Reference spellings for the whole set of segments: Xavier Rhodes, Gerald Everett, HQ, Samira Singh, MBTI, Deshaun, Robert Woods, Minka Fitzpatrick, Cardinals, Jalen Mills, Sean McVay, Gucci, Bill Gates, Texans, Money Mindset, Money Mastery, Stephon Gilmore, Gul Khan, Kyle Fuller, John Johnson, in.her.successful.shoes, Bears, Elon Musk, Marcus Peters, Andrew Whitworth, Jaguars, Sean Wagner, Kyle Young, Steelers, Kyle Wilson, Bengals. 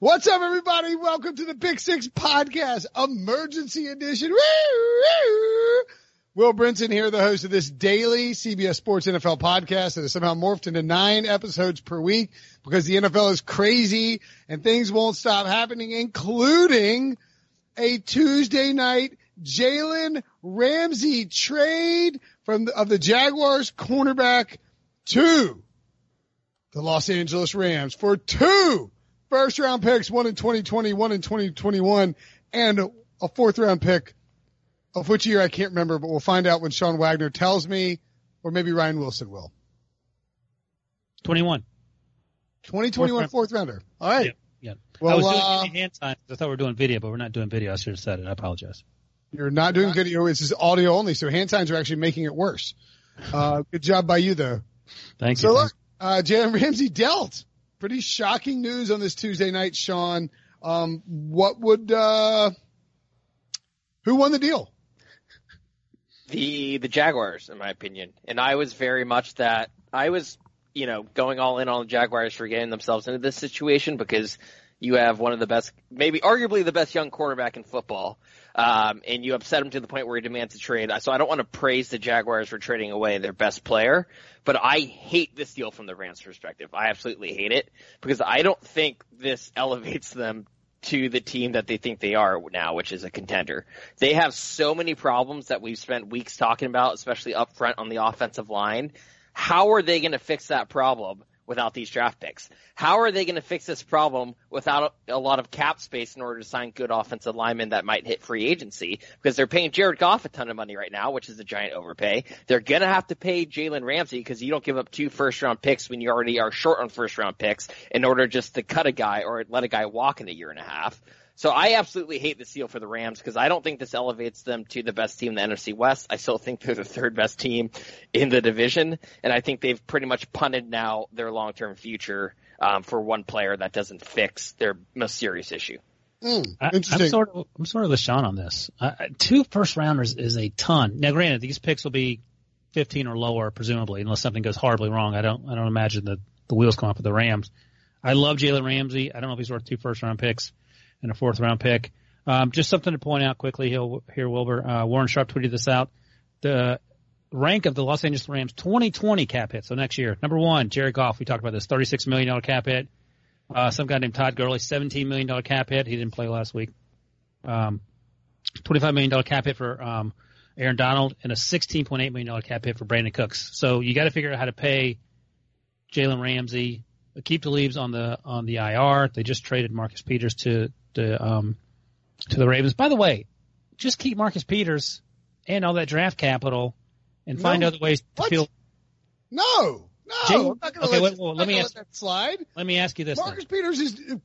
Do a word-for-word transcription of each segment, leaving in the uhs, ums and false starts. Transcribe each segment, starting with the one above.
What's up, everybody? Welcome to the Big Six Podcast, Emergency Edition. Woo, woo. Will Brinson here, the host of this daily C B S Sports N F L podcast that has somehow morphed into nine episodes per week because the N F L is crazy and things won't stop happening, including a Tuesday night Jalen Ramsey trade from the, of the Jaguars cornerback to the Los Angeles Rams for two first round picks, one in twenty twenty, one in twenty twenty-one, and a fourth round pick of which year I can't remember, but we'll find out when Sean Wagner tells me, or maybe Ryan Wilson will. twenty-one. twenty twenty-one fourth rounder. All right. Yep, yep. Well, I was uh, doing hand signs. I thought we were doing video, but we're not doing video. I should have said it. I apologize. You're not doing video. This is audio only, so hand signs are actually making it worse. Uh, good job by you, though. Thank so you. So, look, uh, Jalen Ramsey dealt. Pretty shocking news on this Tuesday night, Sean. Um, what would uh, – who won the deal? The the Jaguars, in my opinion. And I was very much that I was, you know, going all in on the Jaguars for getting themselves into this situation because you have one of the best, maybe arguably the best young quarterback in football. Um, and you upset him to the point where he demands a trade. So I don't want to praise the Jaguars for trading away their best player, but I hate this deal from the Rams' perspective. I absolutely hate it because I don't think this elevates them to the team that they think they are now, which is a contender. They have so many problems that we've spent weeks talking about, especially up front on the offensive line. How are they going to fix that problem without these draft picks? How are they going to fix this problem without a lot of cap space in order to sign good offensive linemen that might hit free agency? Because they're paying Jared Goff a ton of money right now, which is a giant overpay. They're going to have to pay Jalen Ramsey because you don't give up two first-round picks when you already are short on first-round picks in order just to cut a guy or let a guy walk in a year and a half. So I absolutely hate this deal for the Rams because I don't think this elevates them to the best team in the N F C West. I still think they're the third best team in the division, and I think they've pretty much punted now their long-term future um, for one player that doesn't fix their most serious issue. Mm, I, I'm sort of I'm sort of with Sean on this. Uh, two first-rounders is a ton. Now, granted, these picks will be fifteen or lower, presumably, unless something goes horribly wrong. I don't I don't imagine that the wheels come off of the Rams. I love Jalen Ramsey. I don't know if he's worth two first-round picks and a fourth-round pick. Um, just something to point out quickly here, Wilbur. Uh, Warren Sharp tweeted this out. The rank of the Los Angeles Rams twenty twenty cap hit, so next year. Number one, Jared Goff. We talked about this, thirty-six million dollars cap hit. Uh, some guy named Todd Gurley, seventeen million dollars cap hit. He didn't play last week. Um, twenty-five million dollars cap hit for um, Aaron Donald and a sixteen point eight million dollars cap hit for Brandon Cooks. So you got to figure out how to pay Jalen Ramsey. Keep the leaves on the on the I R. They just traded Marcus Peters to to um to the Ravens. By the way, just keep Marcus Peters and all that draft capital and find no. other ways to what? Feel. No, no, Jalen, I'm not going okay, well, well, to let that slide. Let me ask you this: Marcus then. Peters is three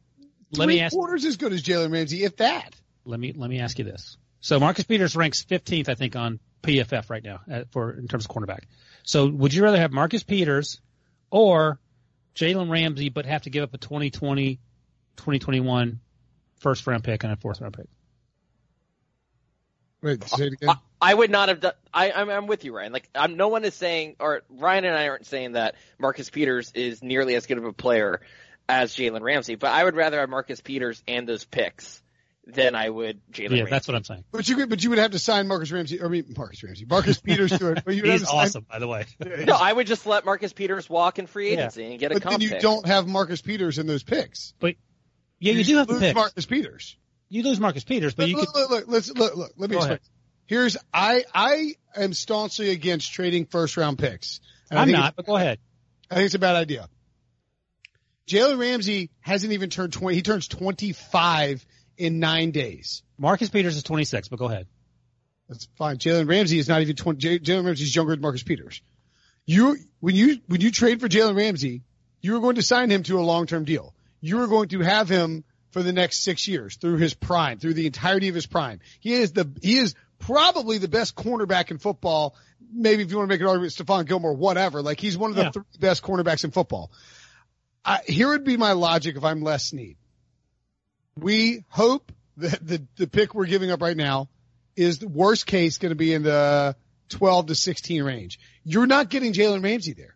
let me ask, quarters as good as Jalen Ramsey, if that. Let me let me ask you this: so Marcus Peters ranks fifteenth, I think, on P F F right now uh, for in terms of cornerback. So would you rather have Marcus Peters or Jalen Ramsey, but have to give up a twenty twenty, twenty twenty-one first round pick and a fourth round pick? Wait, say it again. I, I would not have done. I, I'm, I'm with you, Ryan. Like, I'm, no one is saying, or Ryan and I aren't saying that Marcus Peters is nearly as good of a player as Jalen Ramsey, but I would rather have Marcus Peters and those picks than I would Jalen. Yeah, Ramsey. That's what I'm saying. But you could, but you would have to sign Marcus Ramsey, or I mean Marcus Ramsey, Marcus Peters to it. But you he's awesome, by the way. No, I would just let Marcus Peters walk in free agency yeah. and get a but comp then you pick. Don't have Marcus Peters in those picks. But yeah, you, you do have lose the picks. Marcus Peters. You lose Marcus Peters, but look, you could look, look, let's look, look. Let me Go explain. Ahead. Here's I I am staunchly against trading first round picks. And I'm not, but go ahead. I think it's a bad idea. Jalen Ramsey hasn't even turned twenty. He turns twenty-five in nine days. Marcus Peters is twenty-six, but go ahead. That's fine. Jalen Ramsey is not even twenty. Jalen Ramsey is younger than Marcus Peters. You, when you, when you trade for Jalen Ramsey, you are going to sign him to a long-term deal. You are going to have him for the next six years through his prime, through the entirety of his prime. He is the he is probably the best cornerback in football. Maybe if you want to make an argument, Stephon Gilmore, whatever. Like, he's one of the yeah. three best cornerbacks in football. I, here would be my logic if I'm Les Snead. We hope that the, the pick we're giving up right now is, the worst case, going to be in the twelve to sixteen range. You're not getting Jalen Ramsey there.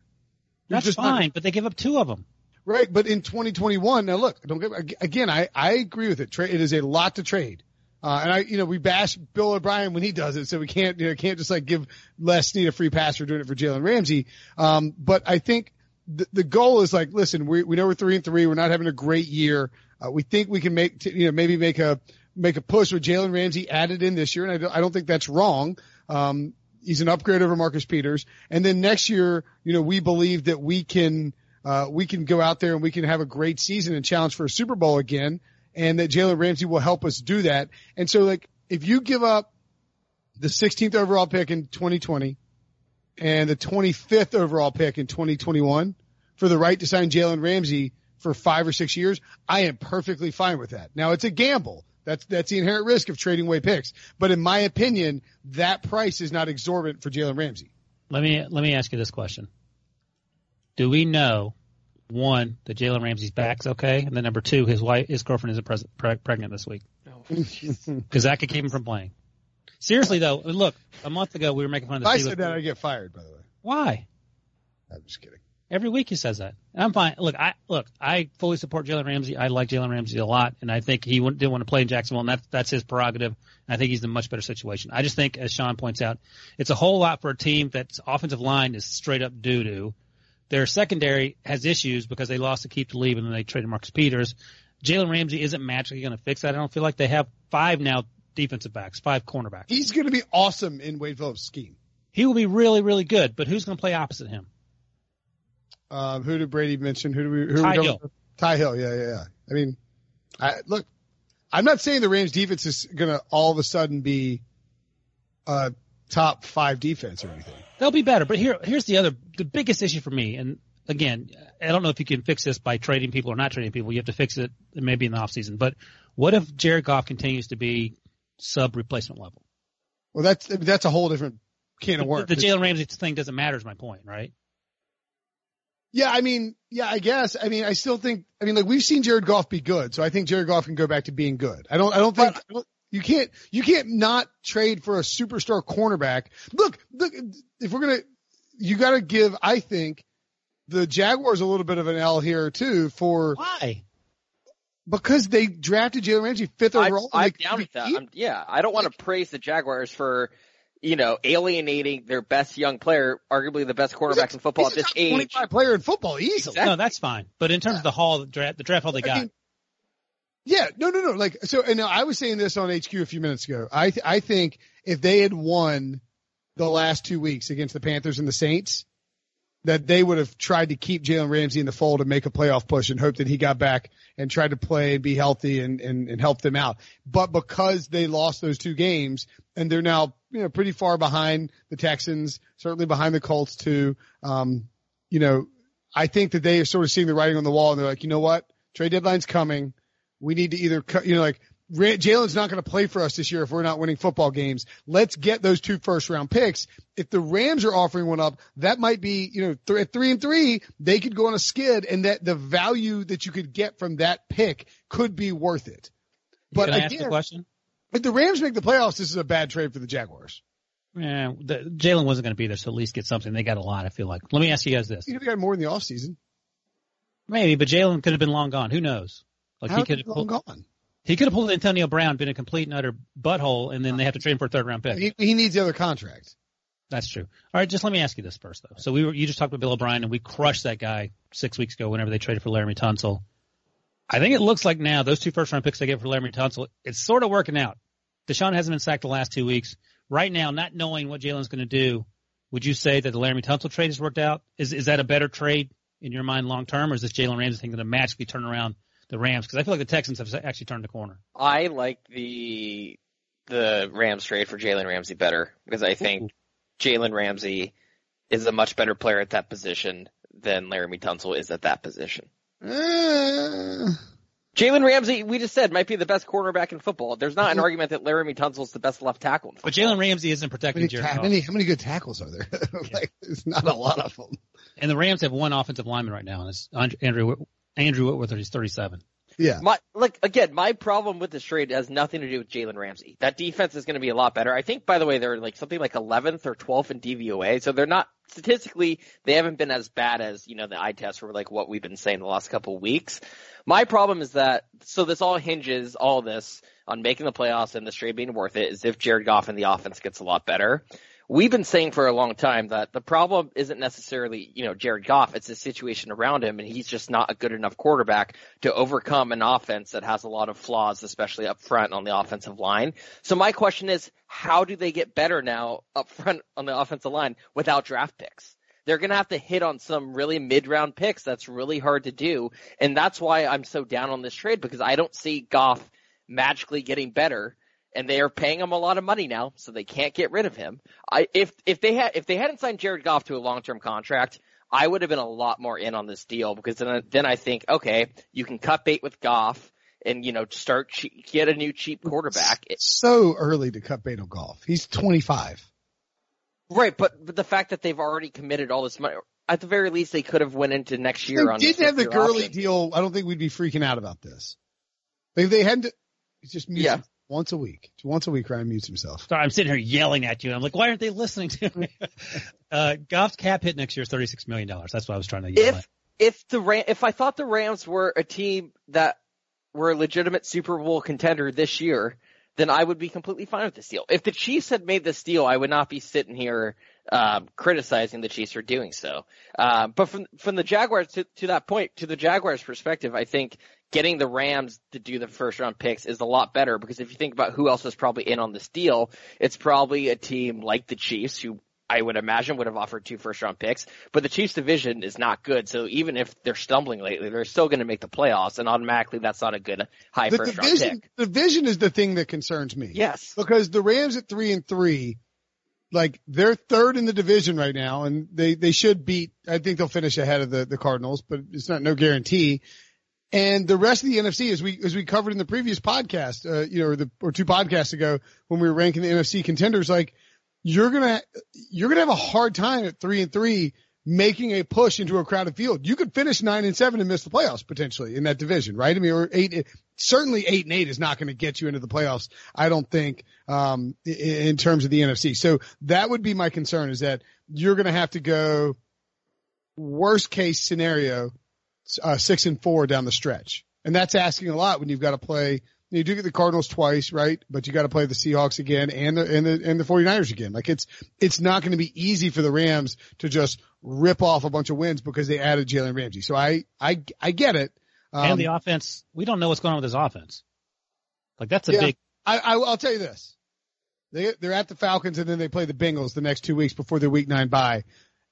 You're That's just fine, not, but they give up two of them. Right, but in twenty twenty-one, now look, don't get, again, I, I agree with it. Tra- it is a lot to trade. Uh, and I, you know, we bash Bill O'Brien when he does it, so we can't, you know, can't just like give Les Snead a free pass for doing it for Jalen Ramsey. Um, but I think the, the goal is like, listen, we, we know we're three and three. We're not having a great year. Uh, we think we can make, t- you know, maybe make a, make a push with Jalen Ramsey added in this year. And I don't, I don't think that's wrong. Um, he's an upgrade over Marcus Peters. And then next year, you know, we believe that we can, uh, we can go out there and we can have a great season and challenge for a Super Bowl again. And that Jalen Ramsey will help us do that. And so, like, if you give up the sixteenth overall pick in twenty twenty and the twenty-fifth overall pick in twenty twenty-one for the right to sign Jalen Ramsey for five or six years, I am perfectly fine with that. Now, it's a gamble. That's that's the inherent risk of trading away picks. But in my opinion, that price is not exorbitant for Jalen Ramsey. Let me let me ask you this question. Do we know, one, that Jalen Ramsey's back's okay, and then number two, his wife, his girlfriend isn't pre- pre- pregnant this week? Because oh, that could keep him from playing. Seriously, though, look, a month ago we were making fun of the Steelers. If I said that, I'd get fired, by the way. Why? I'm just kidding. Every week he says that. I'm fine. Look, I look, I fully support Jalen Ramsey. I like Jalen Ramsey a lot, and I think he didn't want to play in Jacksonville, and that's, that's his prerogative. And I think he's in a much better situation. I just think, as Sean points out, it's a whole lot for a team that's offensive line is straight-up doo-doo. Their secondary has issues because they lost to keep to leave, and then they traded Marcus Peters. Jalen Ramsey isn't magically going to fix that. I don't feel like they have five now defensive backs, five cornerbacks. He's going to be awesome in Wade Phillips' scheme. He will be really, really good, but who's going to play opposite him? Uh, who did Brady mention? Who do we? Who Ty we Hill. With? Ty Hill, yeah, yeah, yeah. I mean, I, look, I'm not saying the Rams defense is going to all of a sudden be uh, – top five defense or anything. They'll be better. But here, here's the other, the biggest issue for me. And again, I don't know if you can fix this by trading people or not trading people. You have to fix it maybe in the off season. But what if Jared Goff continues to be sub replacement level? Well, that's, that's a whole different can of worms. The, the Jalen Ramsey thing doesn't matter is my point, right? Yeah. I mean, yeah, I guess. I mean, I still think, I mean, like, we've seen Jared Goff be good. So I think Jared Goff can go back to being good. I don't, I don't think. I don't, You can't, you can't not trade for a superstar cornerback. Look, look, if we're going to, you got to give, I think, the Jaguars a little bit of an L here too for. Why? Because they drafted Jalen Ramsey fifth overall. I, I'm down with that. I'm, yeah. I don't want like, to praise the Jaguars for, you know, alienating their best young player, arguably the best quarterback in football at this age. twenty-five player in football easily. Exactly. No, that's fine. But in terms yeah. of the hall, the draft, the draft hall they got. I mean, Yeah, no, no, no. Like, so, and now I was saying this on H Q a few minutes ago. I, th- I think if they had won the last two weeks against the Panthers and the Saints, that they would have tried to keep Jalen Ramsey in the fold and make a playoff push and hope that he got back and tried to play and be healthy and, and, and help them out. But because they lost those two games and they're now, you know, pretty far behind the Texans, certainly behind the Colts too. Um, you know, I think that they are sort of seeing the writing on the wall and they're like, you know what? Trade deadline's coming. We need to either, you know, like, Jalen's not going to play for us this year if we're not winning football games. Let's get those two first round picks. If the Rams are offering one up, that might be, you know, th- at three and three, they could go on a skid and that the value that you could get from that pick could be worth it. But Can I again, ask the question? If the Rams make the playoffs, this is a bad trade for the Jaguars. Yeah, Jalen wasn't going to be there, so at least get something. They got a lot, I feel like. Let me ask you guys this. You could have got more in the offseason. Maybe, but Jalen could have been long gone. Who knows? Like How he could have pulled, gone? He could have pulled Antonio Brown, been a complete and utter butthole, and then they have to trade him for a third round pick. He, he needs the other contract. That's true. All right, just let me ask you this first, though. So we were, you just talked about Bill O'Brien, and we crushed that guy six weeks ago whenever they traded for Laremy Tunsil. I think it looks like now those two first round picks they get for Laremy Tunsil, it's sort of working out. Deshaun hasn't been sacked the last two weeks. Right now, not knowing what Jalen's going to do, would you say that the Laremy Tunsil trade has worked out? Is is that a better trade in your mind long term, or is this Jalen Ramsey thing going to magically turn around the Rams, because I feel like the Texans have actually turned the corner? I like the the Rams trade for Jalen Ramsey better because I think Jalen Ramsey is a much better player at that position than Laremy Tunsil is at that position. Uh, Jalen Ramsey, we just said, might be the best cornerback in football. There's not an argument that Laremy Tunsil is the best left tackle in football. But Jalen Ramsey isn't protecting Jared Goff. How many, how many good tackles are there? Like, there's not a lot of them. And the Rams have one offensive lineman right now, and it's Andrew Andrew Whitworth, he's thirty-seven. Yeah. My, like, again, my problem with this trade has nothing to do with Jalen Ramsey. That defense is going to be a lot better. I think, by the way, they're like something like eleventh or twelfth in D V O A. So they're not, statistically, they haven't been as bad as, you know, the eye test or like what we've been saying the last couple of weeks. My problem is that, so this all hinges, all this, on making the playoffs and this trade being worth it is if Jared Goff and the offense gets a lot better. We've been saying for a long time that the problem isn't necessarily, you know, Jared Goff. It's the situation around him, and he's just not a good enough quarterback to overcome an offense that has a lot of flaws, especially up front on the offensive line. So my question is, how do they get better now up front on the offensive line without draft picks? They're going to have to hit on some really mid-round picks. That's really hard to do, and that's why I'm so down on this trade, because I don't see Goff magically getting better. And they are paying him a lot of money now, so they can't get rid of him. I, if, if they had, if they hadn't signed Jared Goff to a long-term contract, I would have been a lot more in on this deal, because then, then I think, okay, you can cut bait with Goff and, you know, start, che- get a new cheap quarterback. It's so early to cut bait on Goff. He's twenty-five. Right, but, but the fact that they've already committed all this money, at the very least, they could have went into next year. If they on didn't have the Gurley deal, I don't think we'd be freaking out about this. If they hadn't, it's just music. Yeah. Once a week. Once a week, Ryan mutes himself. Sorry, I'm sitting here yelling at you, and I'm like, why aren't they listening to me? uh, Goff's cap hit next year is thirty-six million dollars. That's what I was trying to yell if, at. If the Ram- if I thought the Rams were a team that were a legitimate Super Bowl contender this year, then I would be completely fine with this deal. If the Chiefs had made this deal, I would not be sitting here um, criticizing the Chiefs for doing so. Uh, but from from the Jaguars, to, to that point, to the Jaguars' perspective, I think – getting the Rams to do the first-round picks is a lot better, because if you think about who else is probably in on this deal, it's probably a team like the Chiefs, who I would imagine would have offered two first-round picks. But the Chiefs' division is not good, so even if they're stumbling lately, they're still going to make the playoffs, and automatically that's not a good high the first-round division, pick. The division is the thing that concerns me. Yes. Because the Rams at three and three, like, they're third in the division right now, and they, they should beat – I think they'll finish ahead of the, the Cardinals, but it's not no guarantee. And the rest of the N F C, as we, as we covered in the previous podcast, uh, you know, or the, or two podcasts ago when we were ranking the N F C contenders, like you're going to, you're going to have a hard time at three and three making a push into a crowded field. You could finish nine and seven and miss the playoffs potentially in that division, right? I mean, or eight, certainly eight and eight is not going to get you into the playoffs, I don't think, um, in terms of the N F C. So that would be my concern, is that you're going to have to go worst case scenario, Uh, six and four down the stretch. And that's asking a lot when you've got to play. You do get the Cardinals twice, right? But you got to play the Seahawks again and the, and the, and the forty-niners again. Like it's, it's not going to be easy for the Rams to just rip off a bunch of wins because they added Jalen Ramsey. So I, I, I get it. Um, and the offense, we don't know what's going on with his offense. Like that's a yeah, big. I, I, I'll tell you this. They, they're at the Falcons, and then they play the Bengals the next two weeks before their week nine bye.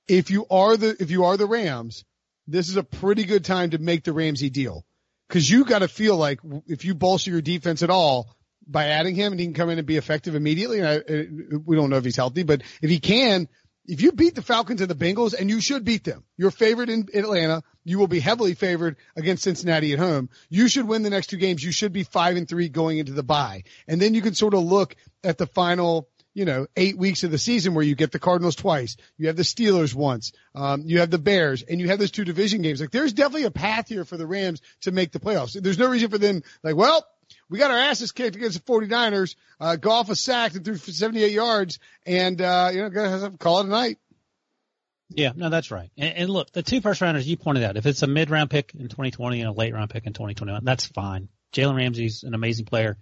If you are the, if you are the Rams, this is a pretty good time to make the Ramsey deal, because you got to feel like if you bolster your defense at all by adding him, and he can come in and be effective immediately. And I, we don't know if he's healthy, but if he can, if you beat the Falcons and the Bengals, and you should beat them, you're favored in Atlanta. You will be heavily favored against Cincinnati at home. You should win the next two games. You should be five and three going into the bye. And then you can sort of look at the final, you know, eight weeks of the season, where you get the Cardinals twice, you have the Steelers once, um, you have the Bears, and you have those two division games. Like, there's definitely a path here for the Rams to make the playoffs. There's no reason for them, like, well, we got our asses kicked against the forty-niners, uh, Goff was sacked and threw seventy-eight yards, and, uh, you know, gotta call it a night. Yeah, no, that's right. And, and look, the two first rounders you pointed out, if it's a mid round pick in twenty twenty and a late round pick in twenty twenty-one, that's fine. Jalen Ramsey's an amazing player.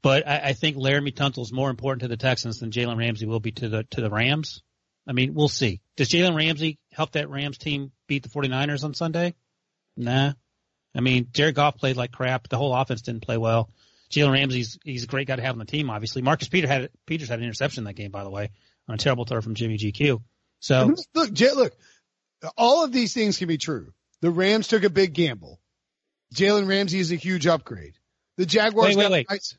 But I, I think Laremy Tunsil is more important to the Texans than Jalen Ramsey will be to the to the Rams. I mean, we'll see. Does Jalen Ramsey help that Rams team beat the forty-niners on Sunday? Nah. I mean, Jared Goff played like crap. The whole offense didn't play well. Jalen Ramsey's he's a great guy to have on the team, obviously. Marcus Peters had Peters had an interception in that game, by the way, on a terrible throw from Jimmy G Q. So look, Jay, look, all of these things can be true. The Rams took a big gamble. Jalen Ramsey is a huge upgrade. The Jaguars. Wait, wait, wait. Nice.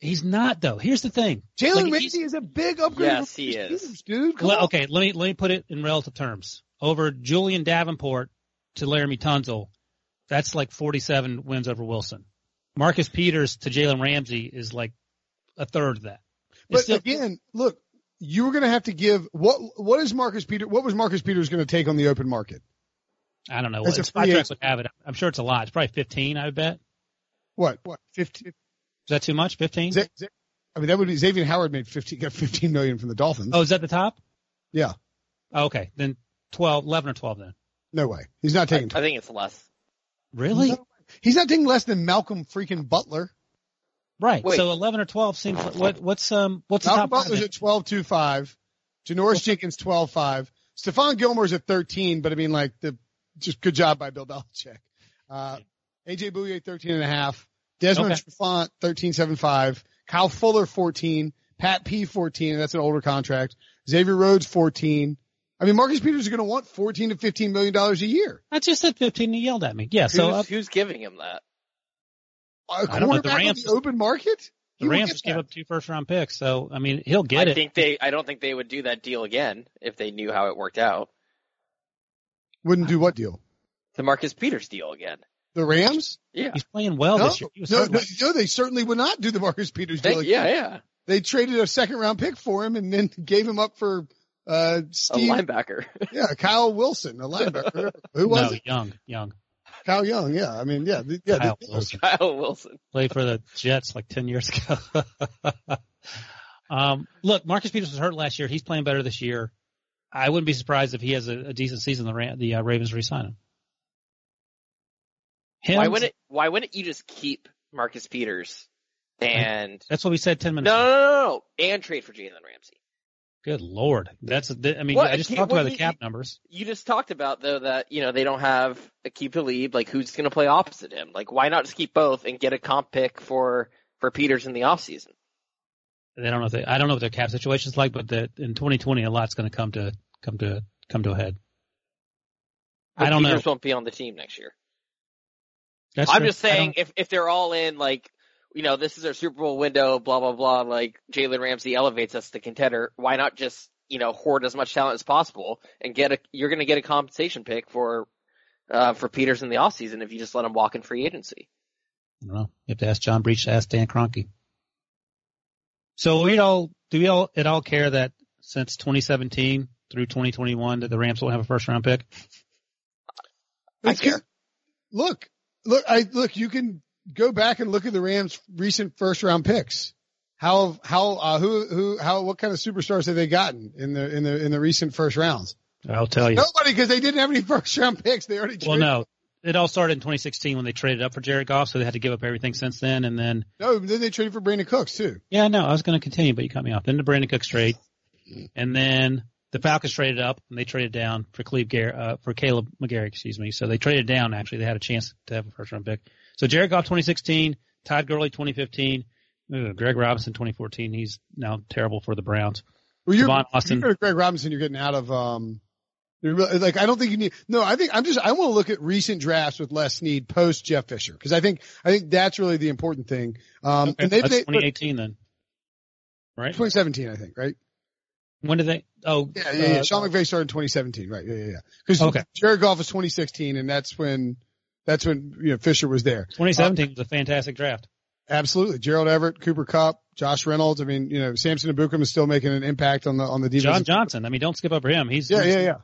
He's not, though. Here's the thing. Jalen like, Ramsey is a big upgrade. Yes, he is. Teams, dude. Come well, on. Okay, let me, let me put it in relative terms. Over Julian Davenport to Laremy Tunsil, That's like forty-seven wins over Wilson. Marcus Peters to Jalen Ramsey is like a third of that. But still, again, look, you were going to have to give what? What is Marcus Peters? What was Marcus Peters going to take on the open market? I don't know. Well, if contracts would have it, I'm sure it's a lot. It's probably fifteen. I would bet. What? What? Fifteen? Is that too much? Fifteen? Z- Z- I mean, that would be Xavier Howard made fifteen. Got fifteen million from the Dolphins. Oh, is that the top? Yeah. Oh, okay, then twelve, eleven or twelve. Then no way. He's not taking. I, I think it's less. Really? No. He's not taking less than Malcolm freaking Butler. Right. Wait. So eleven or twelve seems like what, what's um what's the top? Malcolm Butler's at twelve two five. Janoris Jenkins twelve five. Stephon Gilmore's at thirteen, but I mean like the just good job by Bill Belichick. Uh A J Bouye thirteen and a half. Desmond okay. Trufant thirteen seventy-five. Kyle Fuller fourteen. Pat P fourteen, and that's an older contract. Xavier Rhodes fourteen. I mean, Marcus Peters is going to want fourteen to fifteen million dollars a year. I just said fifteen. He yelled at me. Yeah. Who's, so uh, who's giving him that? A quarterback the Rams, on the open market? The Rams just gave up two first round picks, so I mean he'll get I it. I think they. I don't think they would do that deal again if they knew how it worked out. Wouldn't do what deal? The Marcus Peters deal again. The Rams? Yeah, he's playing well no, this year. No, no, no, they certainly would not do the Marcus Peters deal. They, again. Yeah, yeah. They traded a second round pick for him and then gave him up for. Uh, Steve, a linebacker. Yeah, Kyle Wilson, a linebacker. Who was no, it? Young, Young. Kyle Young, yeah. I mean, yeah. yeah Kyle, Wilson. Kyle Wilson. Played for the Jets like ten years ago. um, look, Marcus Peters was hurt last year. He's playing better this year. I wouldn't be surprised if he has a, a decent season. The, Ra- the uh, Ravens re-sign him. Hims, why wouldn't Why wouldn't you just keep Marcus Peters and – that's what we said ten minutes ago. No, no, no, no. And trade for Jalen Ramsey. Good Lord. That's, I mean, well, I just talked well, about the cap you, numbers. You just talked about, though, that, you know, they don't have a keep to lead. Like, who's going to play opposite him? Like, why not just keep both and get a comp pick for, for Peters in the offseason? They don't know if they, I don't know what their cap situation's like, but the, in twenty twenty, a lot's going to come to, come to, come to a head. But I don't Peters know. Peters won't be on the team next year. That's I'm true. Just saying, if, if they're all in, like, you know, this is our Super Bowl window, blah, blah, blah. Like, Jalen Ramsey elevates us to contender. Why not just, you know, hoard as much talent as possible and get a, you're going to get a compensation pick for, uh, for Peters in the offseason if you just let him walk in free agency. I don't know. You have to ask John Breach to ask Dan Kroenke. So we all, do we all at all care that since twenty seventeen through twenty twenty-one that the Rams won't have a first round pick? I care. Look, look, I, look, you can, go back and look at the Rams' recent first-round picks. How, how, uh, who, who, how, what kind of superstars have they gotten in the, in the, in the recent first rounds? I'll tell you. Nobody, because they didn't have any first-round picks. They already. Well, no, it all started in twenty sixteen when they traded up for Jared Goff, so they had to give up everything since then, and then. No, then they traded for Brandon Cooks too. Yeah, no, I was going to continue, but you cut me off. Then the Brandon Cooks trade, and then the Falcons traded up and they traded down for Cleve Gar- uh, for Caleb McGarry, excuse me. So they traded down. Actually, they had a chance to have a first-round pick. So Jared Goff twenty sixteen, Todd Gurley twenty fifteen, uh, Greg Robinson twenty fourteen. He's now terrible for the Browns. Well, you're, you're Greg Robinson. You're getting out of um, like I don't think you need. No, I think I'm just I want to look at recent drafts with Les Snead post Jeff Fisher because I think I think that's really the important thing. Um, okay, and they, that's they, twenty eighteen but, then, right? twenty seventeen, I think, right? When did they? Oh, yeah, yeah. yeah. Uh, Sean McVay started in twenty seventeen, right? Yeah, yeah, yeah. Because okay. Jared Goff was twenty sixteen, and that's when. That's when, you know, Fisher was there. twenty seventeen um, was a fantastic draft. Absolutely. Gerald Everett, Cooper Kupp, Josh Reynolds. I mean, you know, Samson Abukum is still making an impact on the, on the defense. John Johnson. I mean, don't skip over him. He's. Yeah, he's, yeah, yeah.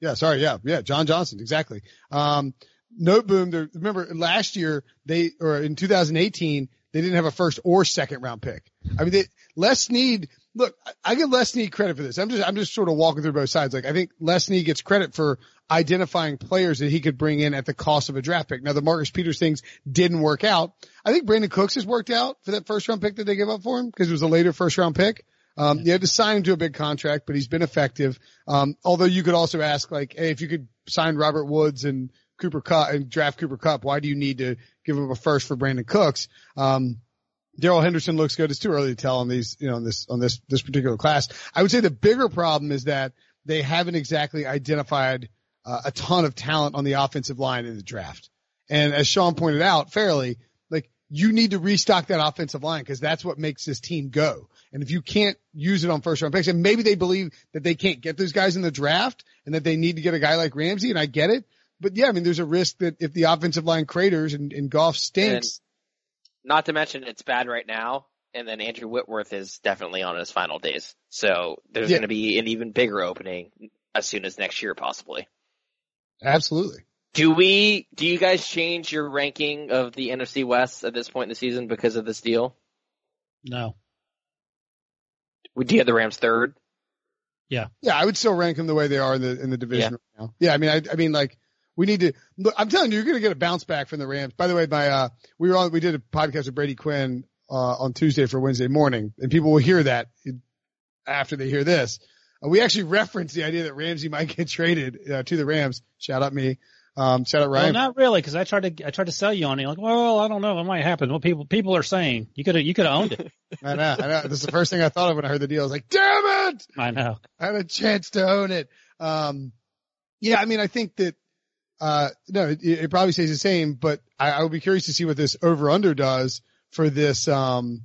Yeah. Sorry. Yeah. Yeah. John Johnson. Exactly. Um, no boom. Remember last year they, or in two thousand eighteen, they didn't have a first or second round pick. I mean, they, Les Snead. Look, I give Les Snead credit for this. I'm just, I'm just sort of walking through both sides. Like, I think Les Snead gets credit for identifying players that he could bring in at the cost of a draft pick. Now, the Marcus Peters things didn't work out. I think Brandon Cooks has worked out for that first round pick that they gave up for him because it was a later first round pick. Um, yeah. You had to sign him to a big contract, but he's been effective. Um, although you could also ask, like, hey, if you could sign Robert Woods and Cooper Kupp and draft Cooper Kupp, why do you need to give him a first for Brandon Cooks? Um, Daryl Henderson looks good. It's too early to tell on these, you know, on this, on this, this particular class. I would say the bigger problem is that they haven't exactly identified uh, a ton of talent on the offensive line in the draft. And as Sean pointed out fairly, like you need to restock that offensive line because that's what makes this team go. And if you can't use it on first round picks, and maybe they believe that they can't get those guys in the draft and that they need to get a guy like Ramsey, and I get it. but yeah, I mean, there's a risk that if the offensive line craters and, and Goff stinks. And not to mention it's bad right now. And then Andrew Whitworth is definitely on his final days. So there's yeah. going to be an even bigger opening as soon as next year, possibly. Absolutely. Do we, do you guys change your ranking of the N F C West at this point in the season because of this deal? No. Do you have the Rams third? Yeah. Yeah, I would still rank them the way they are in the, in the division yeah. right now. Yeah, I mean, I, I mean, like, we need to, look, I'm telling you, you're going to get a bounce back from the Rams. By the way, my, uh, we were on, we did a podcast with Brady Quinn, uh, on Tuesday for Wednesday morning, and people will hear that after they hear this. Uh, we actually referenced the idea that Ramsey might get traded uh, to the Rams. Shout out me. Um, shout out Ryan. Well, not really, because I tried to I tried to sell you on it. Like, well, I don't know, it might happen. What people people are saying, you could have you could have owned it. I know, I know. This is the first thing I thought of when I heard the deal. I was like, damn it! I know. I had a chance to own it. Um, yeah, I mean, I think that uh, no, it, it probably stays the same. But I, I would be curious to see what this over under does for this um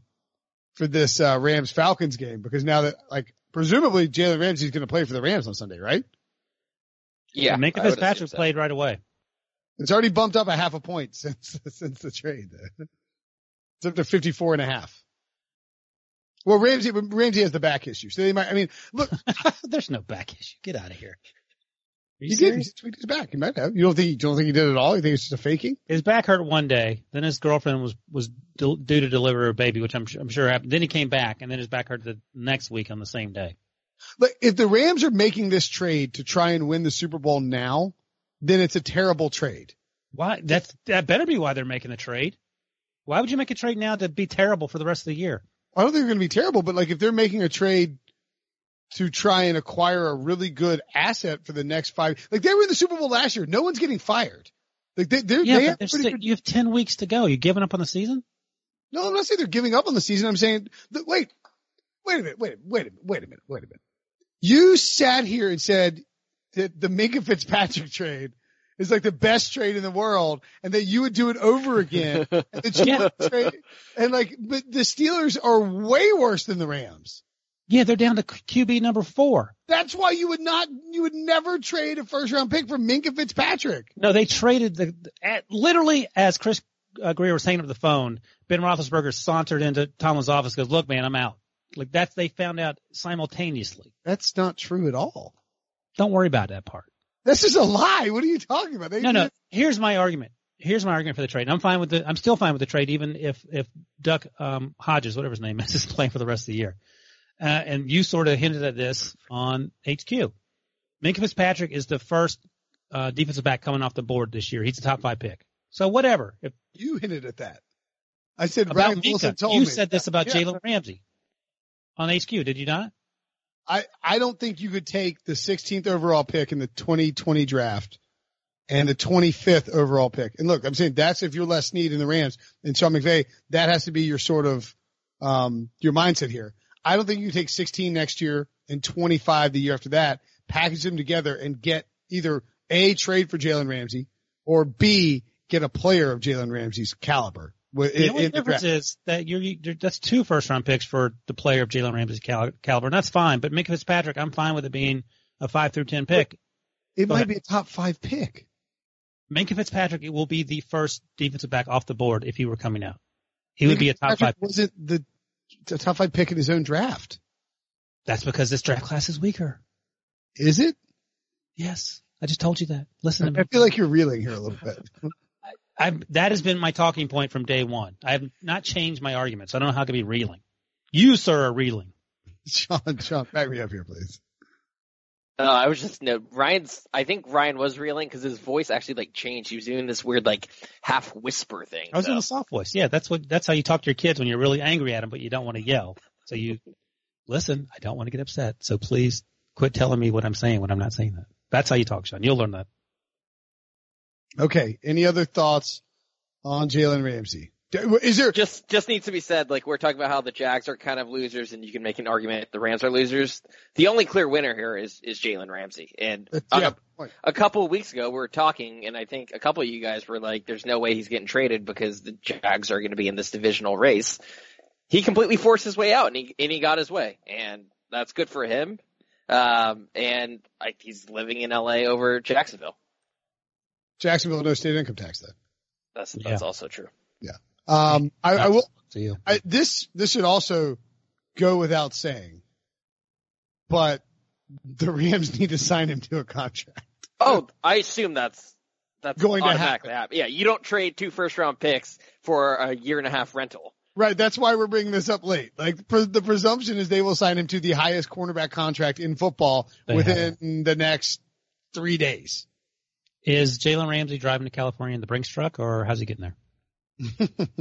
for this uh, Rams Falcons game, because now that, like, presumably Jalen Ramsey is going to play for the Rams on Sunday, right? Yeah, so Minka Fitzpatrick played right away. It's already bumped up a half a point since since the trade. It's up to fifty-four and a half. Well, Ramsey Ramsey has the back issue, so they might. I mean, look, there's no back issue. Get out of here. Are you he serious? Did. He tweeted his back. He might have. You don't think? You don't think he did it at all? You think it's just a faking? His back hurt one day. Then his girlfriend was was due to deliver a baby, which I'm I'm sure happened. Then he came back, and then his back hurt the next week on the same day. Like, if the Rams are making this trade to try and win the Super Bowl now, then it's a terrible trade. Why? That's, that better be why they're making the trade. Why would you make a trade now that'd be terrible for the rest of the year? I don't think they're going to be terrible, but like if they're making a trade to try and acquire a really good asset for the next five, like they were in the Super Bowl last year. No one's getting fired. Like they, they're, yeah, they have pretty good. You have ten weeks to go. You giving up on the season? No, I'm not saying they're giving up on the season. I'm saying, wait, wait a minute, wait, wait a minute, wait a minute, wait a minute. You sat here and said that the Minka Fitzpatrick trade is like the best trade in the world and that you would do it over again. And, that you yeah. would trade, and like, but the Steelers are way worse than the Rams. Yeah. They're down to Q B number four. That's why you would not, you would never trade a first round pick for Minka Fitzpatrick. No, they traded the, at, literally as Chris uh, Greer was hanging up the phone, Ben Roethlisberger sauntered into Tomlin's office, goes, look, man, I'm out. Like that's, they found out simultaneously. That's not true at all. Don't worry about that part. This is a lie. What are you talking about? They no, no. Here's my argument. Here's my argument for the trade. And I'm fine with the, I'm still fine with the trade, even if, if Duck, um, Hodges, whatever his name is, is playing for the rest of the year. Uh, and you sort of hinted at this on H Q. Minka Fitzpatrick is the first, uh, defensive back coming off the board this year. He's a top five pick. So whatever. If you hinted at that. I said, Ryan Wilson told me. You said this about yeah. Jalen Ramsey. On H Q, did you not? I, I don't think you could take the sixteenth overall pick in the twenty twenty draft and the twenty-fifth overall pick. And look, I'm saying that's if you're Les Snead in the Rams and Sean McVay, that has to be your sort of, um, your mindset here. I don't think you can take sixteen next year and twenty-five the year after that, package them together and get either A, trade for Jalen Ramsey, or B, get a player of Jalen Ramsey's caliber. With, the in, only in difference the is that you're, you're that's two first round picks for the player of Jalen Ramsey's cal- caliber. And that's fine, but Minka Fitzpatrick, I'm fine with it being a five through ten pick. But it Go might ahead. be a top five pick. Minka Fitzpatrick, it will be the first defensive back off the board if he were coming out. He Minka would be a top five. Was it the, the top five pick in his own draft? That's because this draft class is weaker. Is it? Yes, I just told you that. Listen to me. I feel like you're reeling here a little bit. I've, that has been my talking point from day one. I have not changed my arguments. I don't know how I could be reeling. You, sir, are reeling. Sean, Sean, back me up here, please. Uh, I was just, no, Ryan's, I think Ryan was reeling because his voice actually like changed. He was doing this weird like half whisper thing. I was so. in a soft voice. Yeah, that's what, that's how you talk to your kids when you're really angry at them, but you don't want to yell. So you listen, I don't want to get upset. So please quit telling me what I'm saying when I'm not saying that. That's how you talk, Sean. You'll learn that. Okay. Any other thoughts on Jalen Ramsey? Is there just just needs to be said? Like we're talking about how the Jags are kind of losers, and you can make an argument the Rams are losers. The only clear winner here is is Jalen Ramsey. And yeah, a, a couple of weeks ago, we were talking, and I think a couple of you guys were like, "There's no way he's getting traded because the Jags are going to be in this divisional race." He completely forced his way out, and he and he got his way, and that's good for him. Um, and I, he's living in L A over Jacksonville. Jacksonville no state income tax then. That's that's yeah. also true. Yeah. Um, I, I will. I, this this should also go without saying, but the Rams need to sign him to a contract. Oh, I assume that's that's going to happen. happen. Yeah, you don't trade two first round picks for a year and a half rental. Right, that's why we're bringing this up late. Like, pre- the presumption is they will sign him to the highest cornerback contract in football they within have. the next three days. Is Jalen Ramsey driving to California in the Brinks truck, or how's he getting there?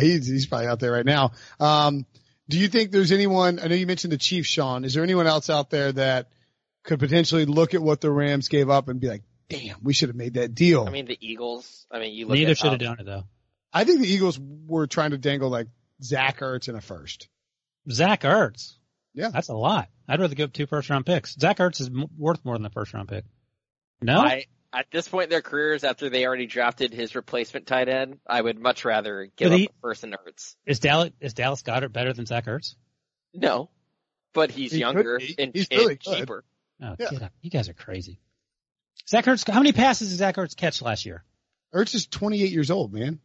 he's, he's probably out there right now. Um, do you think there's anyone – I know you mentioned the Chiefs, Sean. Is there anyone else out there that could potentially look at what the Rams gave up and be like, damn, we should have made that deal? I mean, the Eagles – I mean, you look Neither should have done it, though. I think the Eagles were trying to dangle, like, Zach Ertz in a first. Zach Ertz? Yeah. That's a lot. I'd rather give up two first-round picks. Zach Ertz is m- worth more than a first-round pick. No? I, at this point in their careers, after they already drafted his replacement tight end, I would much rather give he, up a first and Ertz. Is Dallas, is Dallas Goedert better than Zach Ertz? No, but he's he younger and, he's and really cheaper. Oh, yeah. Get up. You guys are crazy. Zach Ertz, how many passes did Zach Ertz catch last year? Ertz is twenty-eight years old, man.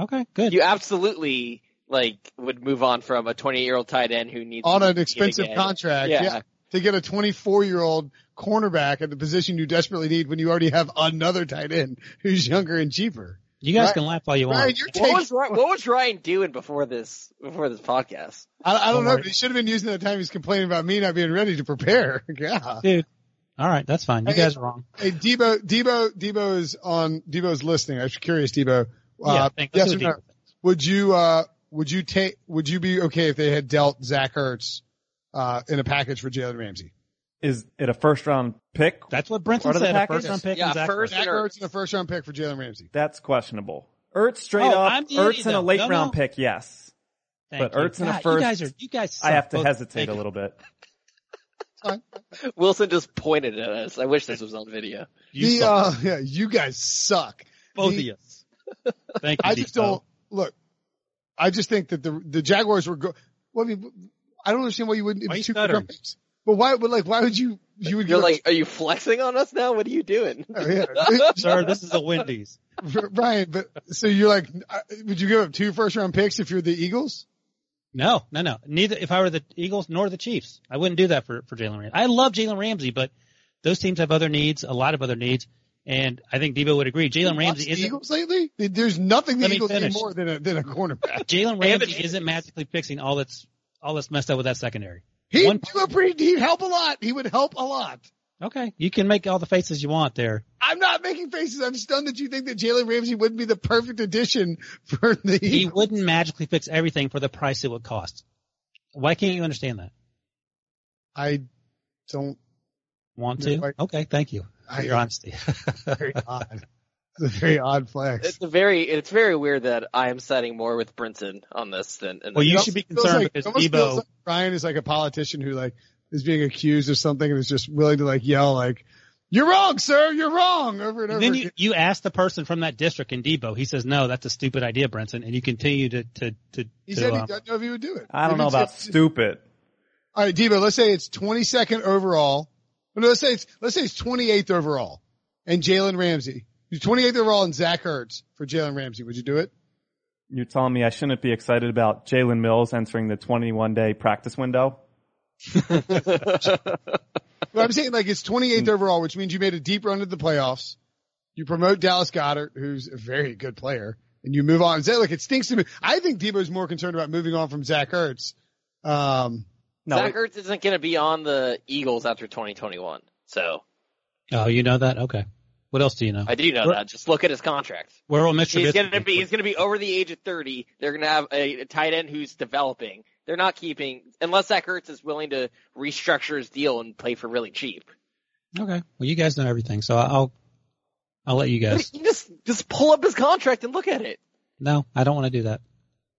Okay, good. You absolutely like would move on from a twenty-eight-year-old tight end who needs on an expensive contract, yeah. yeah, to get a twenty-four-year-old cornerback at the position you desperately need when you already have another tight end who's younger and cheaper. You guys right. can laugh all you Ryan, want. You're taking... what, was, what was Ryan doing before this before this podcast? I, I don't oh, know, Martin. But he should have been using the time he's complaining about me not being ready to prepare. Yeah, dude. All right, that's fine. You hey, guys are wrong. Hey, Debo, Debo, Debo is on. Debo's listening. I'm curious, Debo. Uh, yeah, yes or no. Would you uh would you take would you be okay if they had dealt Zach Ertz uh in a package for Jalen Ramsey? Is it a first round pick? That's what Brinson said. A first round pick. Yeah, Zach first Ertz. Zach Ertz and a first round pick for Jalen Ramsey. That's questionable. Ertz straight oh, up. I'm Ertz in a late no, round no. pick, yes. Thank but Ertz in a first. You guys are, you guys I have to hesitate a little bit. Wilson just pointed at us. I wish this was on video. You the, uh, yeah, you guys suck. Both the, of you. Thank you, I just Deco. don't look. I just think that the the Jaguars were go. Well, I mean, I don't understand why you wouldn't. Why two companies, but why? But like, why would you? You would. You're like, are you flexing on us now? What are you doing? Oh, yeah. Sir, this is the Wendy's, Brian. But so you're like, would you give up two first round picks if you're the Eagles? No, no, no. Neither. If I were the Eagles nor the Chiefs, I wouldn't do that for for Jalen Ramsey. I love Jalen Ramsey, but those teams have other needs, a lot of other needs. And I think Debo would agree. Jalen Ramsey isn't. Eagles lately? There's nothing the Eagles need more than a, than a cornerback. Jalen Ramsey isn't magically fixing all that's, all that's messed up with that secondary. He would do a pretty, he'd help a lot. He would help a lot. Okay. You can make all the faces you want there. I'm not making faces. I'm stunned that you think that Jalen Ramsey wouldn't be the perfect addition for the Eagles. He wouldn't magically fix everything for the price it would cost. Why can't you understand that? I don't want to. Quite. Okay. Thank you. For your honesty. Very odd. It's a very odd flex. It's a very, it's very weird that I am siding more with Brinson on this than. than well, you should be concerned like, because Debo like Ryan is like a politician who like is being accused of something and is just willing to like yell like, "You're wrong, sir. You're wrong," over and, and over. Then you, you ask the person from that district in Debo. He says, "No, that's a stupid idea, Brinson," and you continue to to to. He to, said he um, doesn't know if he would do it. I don't if know about said, stupid. All right, Debo. Let's say it's twenty-second overall. Let's say it's, let's say it's twenty-eighth overall and Jalen Ramsey. You're twenty-eighth overall and Zach Ertz for Jalen Ramsey. Would you do it? You're telling me I shouldn't be excited about Jalen Mills entering the twenty-one day practice window? But I'm saying like it's twenty-eighth overall, which means you made a deep run to the playoffs. You promote Dallas Goedert, who's a very good player, and you move on. Like it stinks to me. I think Debo's more concerned about moving on from Zach Ertz. Um, No, Zach Ertz isn't going to be on the Eagles after twenty twenty-one, so. Oh, you know that? Okay. What else do you know? I do know Where, that. Just look at his contract. Where will Mister He's going to be? He's going to be over the age of thirty. They're going to have a, a tight end who's developing. They're not keeping unless Zach Ertz is willing to restructure his deal and play for really cheap. Okay. Well, you guys know everything, so I'll I'll let you guys. You just just pull up his contract and look at it. No, I don't want to do that.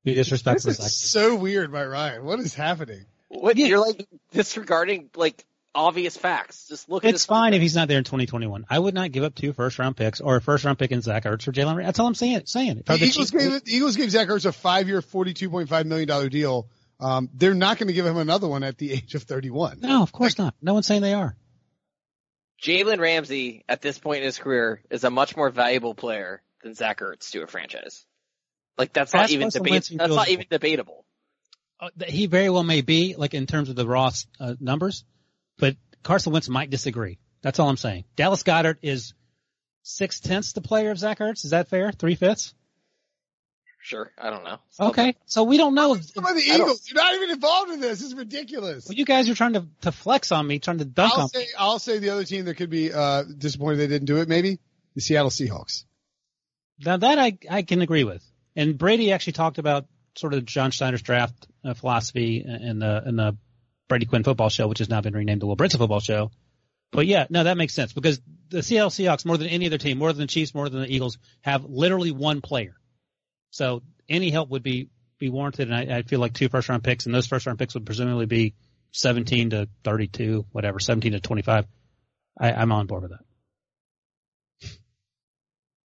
You disrespect this is so weird by Ryan. What is happening? What, yeah. You're like disregarding like obvious facts. Just look. It's at It's fine contract. If he's not there in twenty twenty-one. I would not give up two first round picks or a first round pick in Zach Ertz or Jalen Ramsey. That's all I'm saying. Saying the, the, Eagles Chiefs, gave, the Eagles gave Zach Ertz a five year, forty-two point five million dollars deal. Um, they're not going to give him another one at the age of thirty-one. No, of course like, not. No one's saying they are. Jalen Ramsey at this point in his career is a much more valuable player than Zach Ertz to a franchise. Like that's not even debatable. That's not even debatable. Uh, he very well may be, like in terms of the raw uh, numbers, but Carson Wentz might disagree. That's all I'm saying. Dallas Goedert is six tenths the player of Zach Ertz. Is that fair? Three fifths? Sure. I don't know. Still okay. Don't. So we don't know. Some of the Eagles. You're not even involved in this. This is ridiculous. Well, you guys are trying to, to flex on me, trying to dunk I'll on say, me. I'll say the other team that could be, uh, disappointed they didn't do it, maybe the Seattle Seahawks. Now that I, I can agree with. And Brady actually talked about sort of John Schneider's draft uh, philosophy in the, in the Brady Quinn football show, which has now been renamed the Will Brinson football show. But yeah, no, that makes sense because the Seattle Seahawks, more than any other team, more than the Chiefs, more than the Eagles, have literally one player. So any help would be, be warranted, and I, I feel like two first-round picks, and those first-round picks would presumably be seventeen to thirty-two, whatever, seventeen to twenty-five. I, I'm on board with that.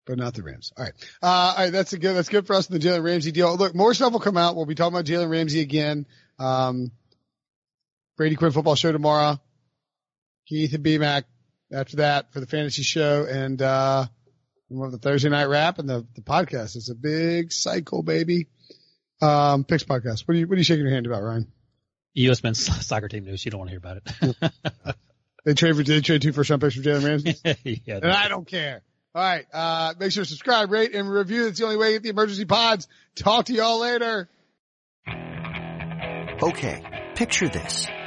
But not the Rams. All right. Uh, all right, that's a good, that's good for us in the Jalen Ramsey deal. Look, more stuff will come out. We'll be talking about Jalen Ramsey again. Um, Brady Quinn football show tomorrow. Keith and B-Mac after that for the fantasy show, and uh we have the Thursday night wrap and the, the podcast. It's a big cycle, baby. Um, Picks podcast. What are you, what are you shaking your hand about, Ryan? U S men's soccer team news. You don't want to hear about it. they trade for, they trade two first round picks for Jalen Ramsey. yeah, and I don't care. All right. Uh, make sure to subscribe, rate, and review. That's the only way to get the emergency pods. Talk to y'all later. Okay. Picture this.